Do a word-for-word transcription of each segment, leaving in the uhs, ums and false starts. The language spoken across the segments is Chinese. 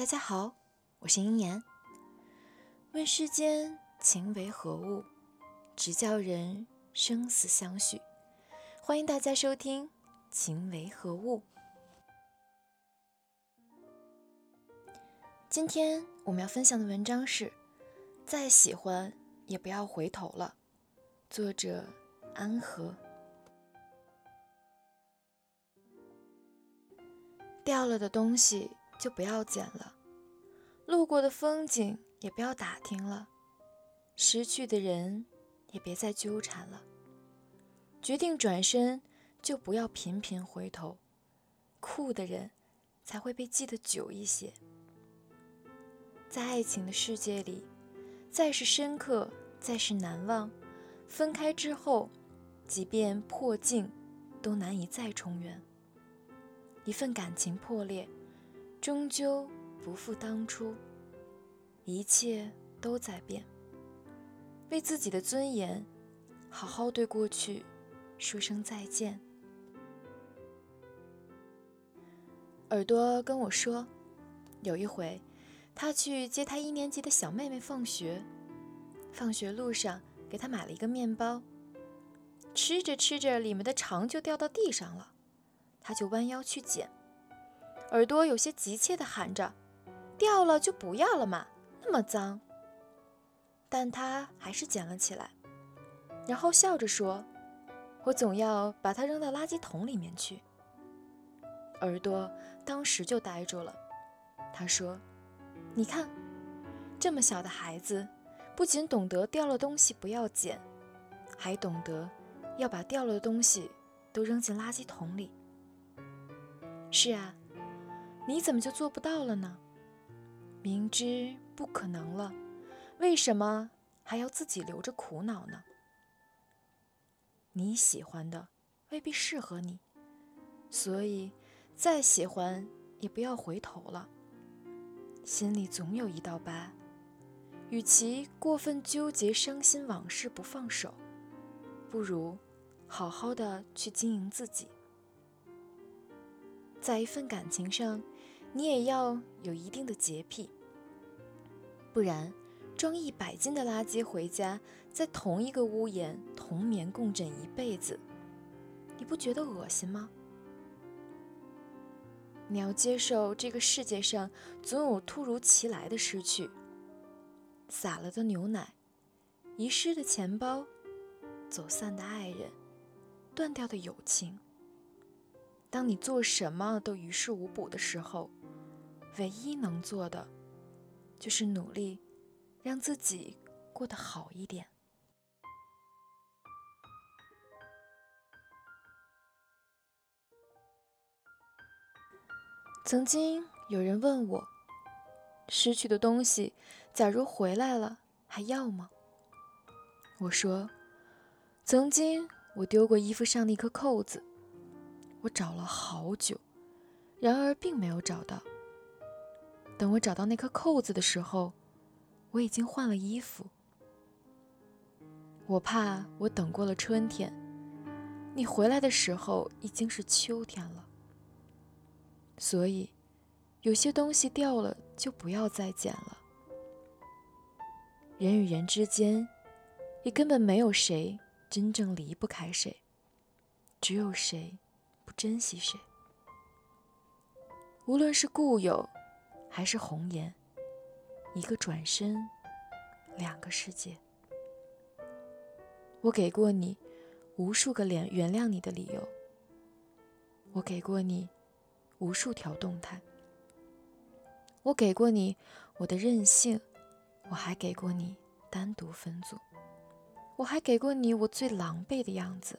大家好，我是英年。问世间情为何物，直叫人生死相许。欢迎大家收听《情为何物》。今天我们要分享的文章是《再喜欢也不要回头了》，作者安和。掉了的东西就不要捡了，路过的风景也不要打听了，失去的人也别再纠缠了。决定转身就不要频频回头，酷的人才会被记得久一些。在爱情的世界里，再是深刻，再是难忘，分开之后，即便破镜，都难以再重圆。一份感情破裂，终究不复当初，一切都在变。为自己的尊严，好好对过去说声再见。耳朵跟我说，有一回他去接他一年级的小妹妹放学，放学路上给他买了一个面包，吃着吃着里面的肠就掉到地上了，他就弯腰去捡。耳朵有些急切地喊着，掉了就不要了嘛，那么脏。但他还是捡了起来，然后笑着说，我总要把它扔到垃圾桶里面去。耳朵当时就呆住了，他说，你看，这么小的孩子不仅懂得掉了东西不要捡，还懂得要把掉了的东西都扔进垃圾桶里。是啊，你怎么就做不到了呢？明知不可能了，为什么还要自己留着苦恼呢？你喜欢的未必适合你，所以再喜欢也不要回头了。心里总有一道疤，与其过分纠结伤心往事不放手，不如好好的去经营自己。在一份感情上，你也要有一定的洁癖，不然装一百斤的垃圾回家，在同一个屋檐同眠共枕一辈子，你不觉得恶心吗？你要接受这个世界上总有突如其来的失去，洒了的牛奶，遗失的钱包，走散的爱人，断掉的友情。当你做什么都于事无补的时候，唯一能做的就是努力让自己过得好一点。曾经有人问我，失去的东西假如回来了还要吗？我说，曾经我丢过衣服上的一颗扣子，我找了好久，然而并没有找到。等我找到那颗扣子的时候，我已经换了衣服。我怕我等过了春天，你回来的时候已经是秋天了。所以，有些东西掉了就不要再捡了。人与人之间，也根本没有谁真正离不开谁，只有谁不珍惜谁。无论是故友还是红颜，一个转身，两个世界。我给过你无数个原谅你的理由，我给过你无数条动态，我给过你我的任性，我还给过你单独分组，我还给过你我最狼狈的样子，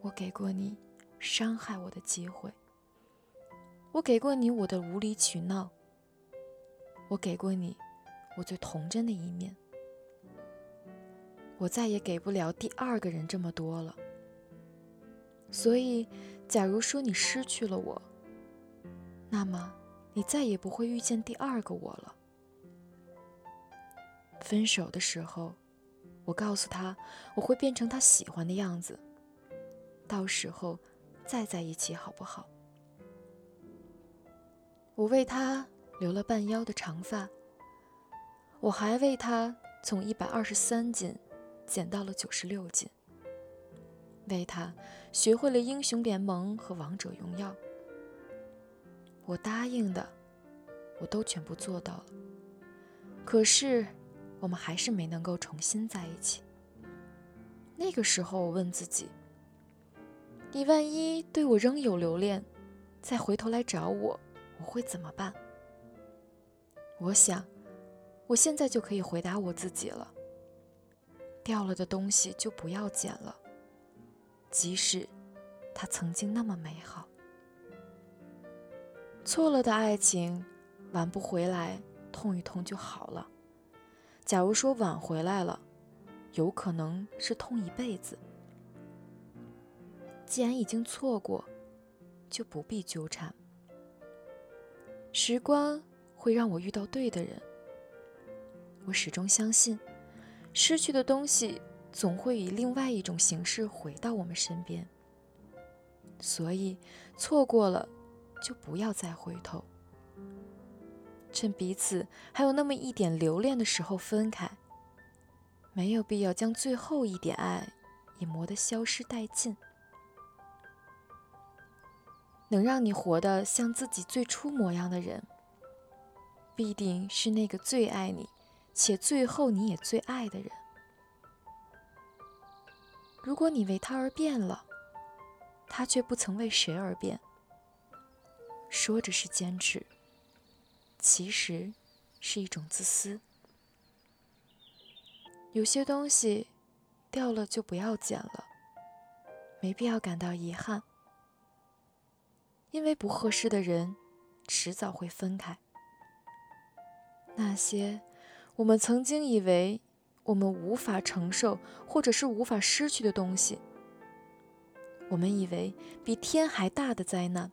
我给过你伤害我的机会，我给过你我的无理取闹，我给过你我最童真的一面。我再也给不了第二个人这么多了。所以假如说你失去了我，那么你再也不会遇见第二个我了。分手的时候，我告诉他我会变成他喜欢的样子，到时候再在一起好不好？我为他留了半腰的长发。我还为他从一百二十三斤减到了九十六斤，为他学会了英雄联盟和王者荣耀。我答应的，我都全部做到了，可是我们还是没能够重新在一起。那个时候我问自己，你万一对我仍有留恋，再回头来找我，我会怎么办？我想，我现在就可以回答我自己了。掉了的东西就不要捡了，即使它曾经那么美好。错了的爱情，挽不回来，痛一痛就好了。假如说挽回来了，有可能是痛一辈子。既然已经错过，就不必纠缠。时光会让我遇到对的人。我始终相信，失去的东西总会以另外一种形式回到我们身边。所以，错过了就不要再回头。趁彼此还有那么一点留恋的时候分开，没有必要将最后一点爱也磨得消失殆尽。能让你活得像自己最初模样的人，必定是那个最爱你且最后你也最爱的人。如果你为他而变了，他却不曾为谁而变，说着是坚持，其实是一种自私。有些东西掉了就不要捡了，没必要感到遗憾，因为不合适的人迟早会分开。那些我们曾经以为我们无法承受或者是无法失去的东西，我们以为比天还大的灾难，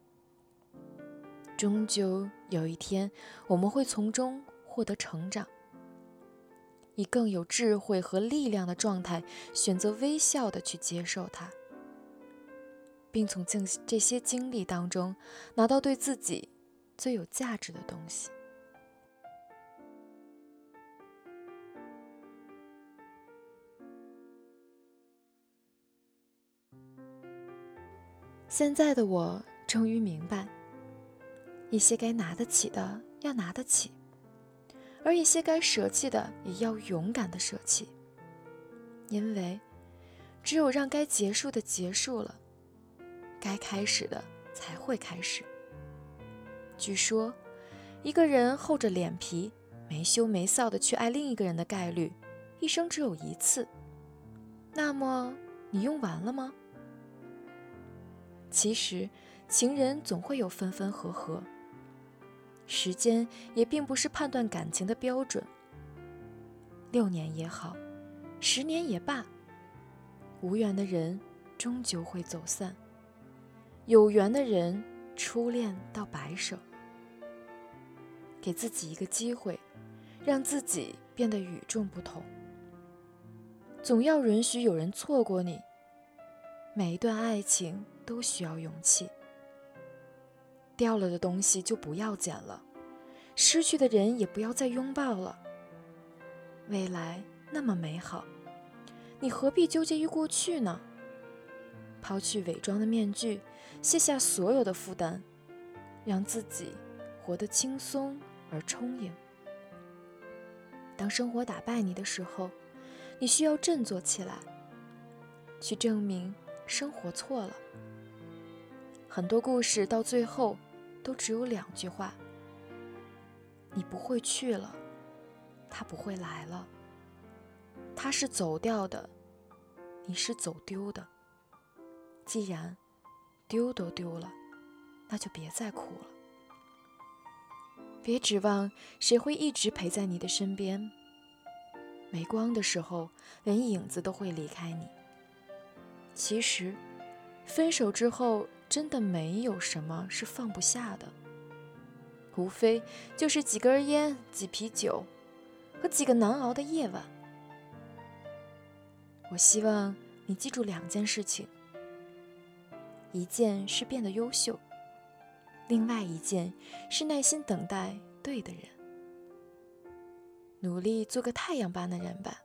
终究有一天我们会从中获得成长，以更有智慧和力量的状态选择微笑地去接受它，并从这些经历当中拿到对自己最有价值的东西。现在的我终于明白，一些该拿得起的要拿得起，而一些该舍弃的也要勇敢地舍弃，因为只有让该结束的结束了，该开始的才会开始。据说，一个人厚着脸皮没羞没臊地去爱另一个人的概率，一生只有一次。那么你用完了吗？其实，情人总会有分分合合，时间也并不是判断感情的标准。六年也好，十年也罢，无缘的人终究会走散。有缘的人，初恋到白首。给自己一个机会，让自己变得与众不同。总要允许有人错过你。每一段爱情都需要勇气。掉了的东西就不要捡了，失去的人也不要再拥抱了。未来那么美好，你何必纠结于过去呢？抛去伪装的面具，卸下所有的负担，让自己活得轻松而充盈。当生活打败你的时候，你需要振作起来，去证明生活错了。很多故事到最后都只有两句话：你不会去了，他不会来了，他是走掉的，你是走丢的。既然丢都丢了，那就别再哭了。别指望谁会一直陪在你的身边，没光的时候，连影子都会离开你。其实，分手之后真的没有什么是放不下的，无非就是几根烟、几啤酒和几个难熬的夜晚。我希望你记住两件事情，一件是变得优秀，另外一件是耐心等待对的人，努力做个太阳般的人吧，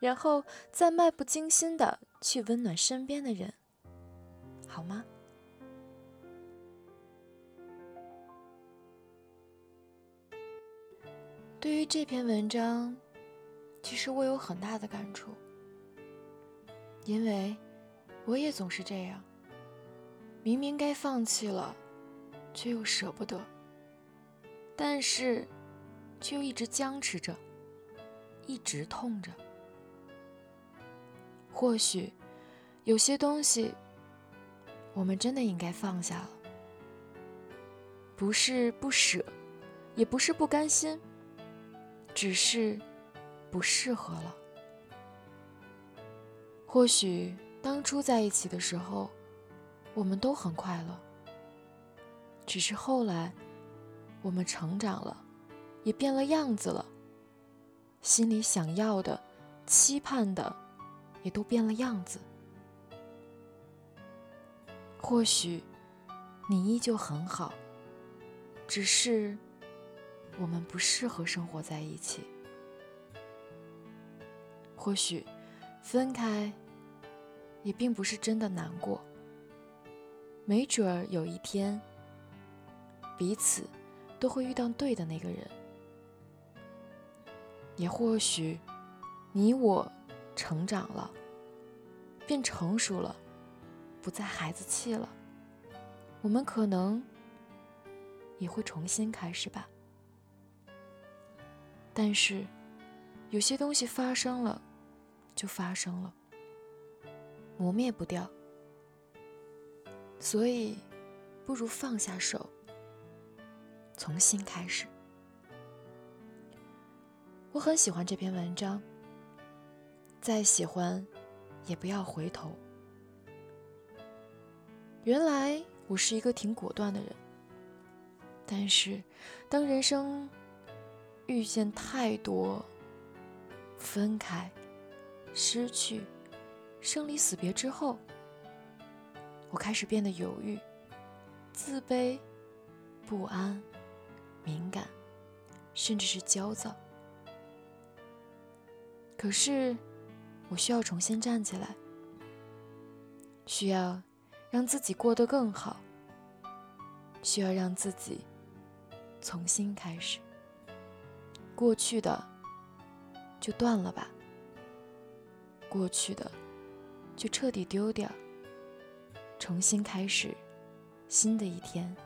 然后再漫不经心的去温暖身边的人，好吗？对于这篇文章，其实我有很大的感触，因为我也总是这样，明明该放弃了，却又舍不得，但是却又一直僵持着，一直痛着。或许有些东西我们真的应该放下了，不是不舍，也不是不甘心，只是不适合了。或许当初在一起的时候我们都很快乐，只是后来我们成长了，也变了样子了，心里想要的期盼的也都变了样子。或许你依旧很好，只是我们不适合生活在一起。或许分开也并不是真的难过，没准有一天彼此都会遇到对的那个人。也或许你我成长了，变成熟了，不再孩子气了，我们可能也会重新开始吧。但是有些东西发生了就发生了，磨灭不掉，所以不如放下手，从新开始。我很喜欢这篇文章，再喜欢也不要回头。原来我是一个挺果断的人，但是当人生遇见太多分开、失去、生离死别之后，我开始变得犹豫、自卑、不安、敏感，甚至是焦躁。可是我需要重新站起来，需要让自己过得更好，需要让自己重新开始。过去的就断了吧，过去的就彻底丢掉，重新开始新的一天，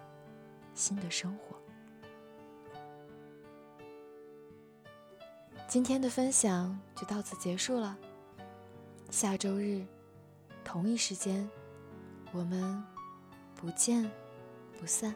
新的生活。今天的分享就到此结束了，下周日同一时间我们不见不散。